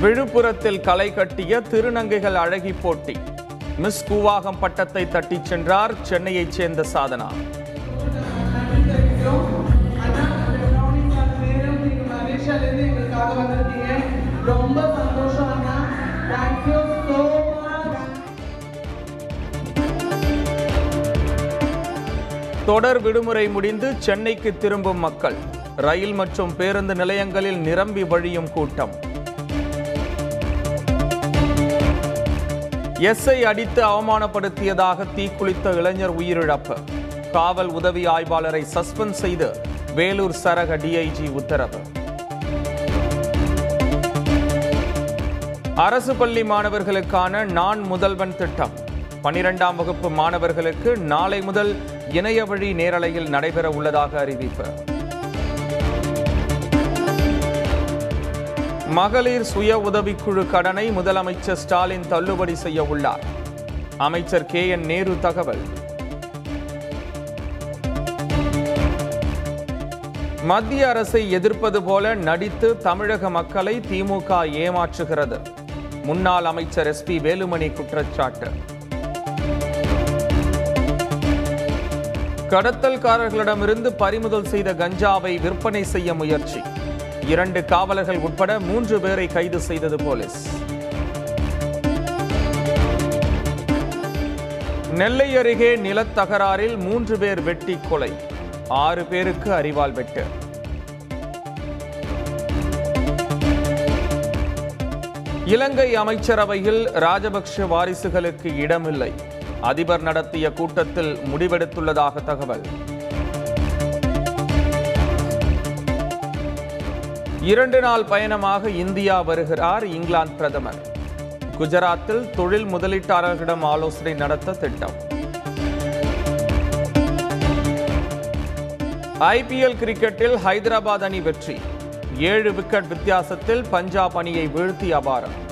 விழுப்புரத்தில் களை கட்டிய திருநங்கைகள் அழகி போட்டி. மிஸ் கூவாகம் பட்டத்தை தட்டிச் சென்றார் சென்னையைச் சேர்ந்த சாதனா. தொடர் விடுமுறை முடிந்து சென்னைக்கு திரும்பும் மக்கள், ரயில் மற்றும் பேருந்து நிலையங்களில் நிரம்பி வழியும் கூட்டம். எஸ்ஐ அடித்து அவமானப்படுத்தியதாக தீக்குளித்த இளைஞர் உயிரிழப்பு. காவல் உதவி ஆய்வாளரை சஸ்பெண்ட் செய்து வேலூர் சரக டிஐஜி உத்தரவு. அரசு பள்ளி மாணவர்களுக்கான நான் முதல்வன் திட்டம் 12ஆம் வகுப்பு மாணவர்களுக்கு நாளை முதல் இணைய வழி நேரலையில் நடைபெற உள்ளதாக அறிவிப்பு. மகளிர் சுய உதவிக்குழு கடனை முதலமைச்சர் ஸ்டாலின் தள்ளுபடி செய்ய உள்ளார். அமைச்சர் KN நேரு தகவல். மத்திய அரசை எதிர்ப்பது போல நடித்து தமிழக மக்களை திமுக ஏமாற்றுகிறது. முன்னாள் அமைச்சர் SP வேலுமணி குற்றச்சாட்டு. கடத்தல்காரர்களிடமிருந்து பறிமுதல் செய்த கஞ்சாவை விற்பனை செய்ய முயற்சி. 2 காவலர்கள் உட்பட 3 பேரை கைது செய்தது போலீஸ். நெல்லை அருகே நிலத்தகராறில் 3 பேர் வெட்டி கொலை. 6 பேருக்கு அரிவாள் வெட்டு. இலங்கை அமைச்சரவையில் ராஜபக்ஷ வாரிசுகளுக்கு இடமில்லை. அதிபர் நடத்திய கூட்டத்தில் முடிவெடுத்துள்ளதாக தகவல். 2 நாள் பயணமாக இந்தியா வருகிறார் இங்கிலாந்து பிரதமர். குஜராத்தில் தொழில் முதலீட்டாளர்களிடம் ஆலோசனை நடத்த திட்டம். IPL கிரிக்கெட்டில் ஹைதராபாத் அணி வெற்றி. 7 விக்கெட் வித்தியாசத்தில் பஞ்சாப் அணியை வீழ்த்தி அபாரம்.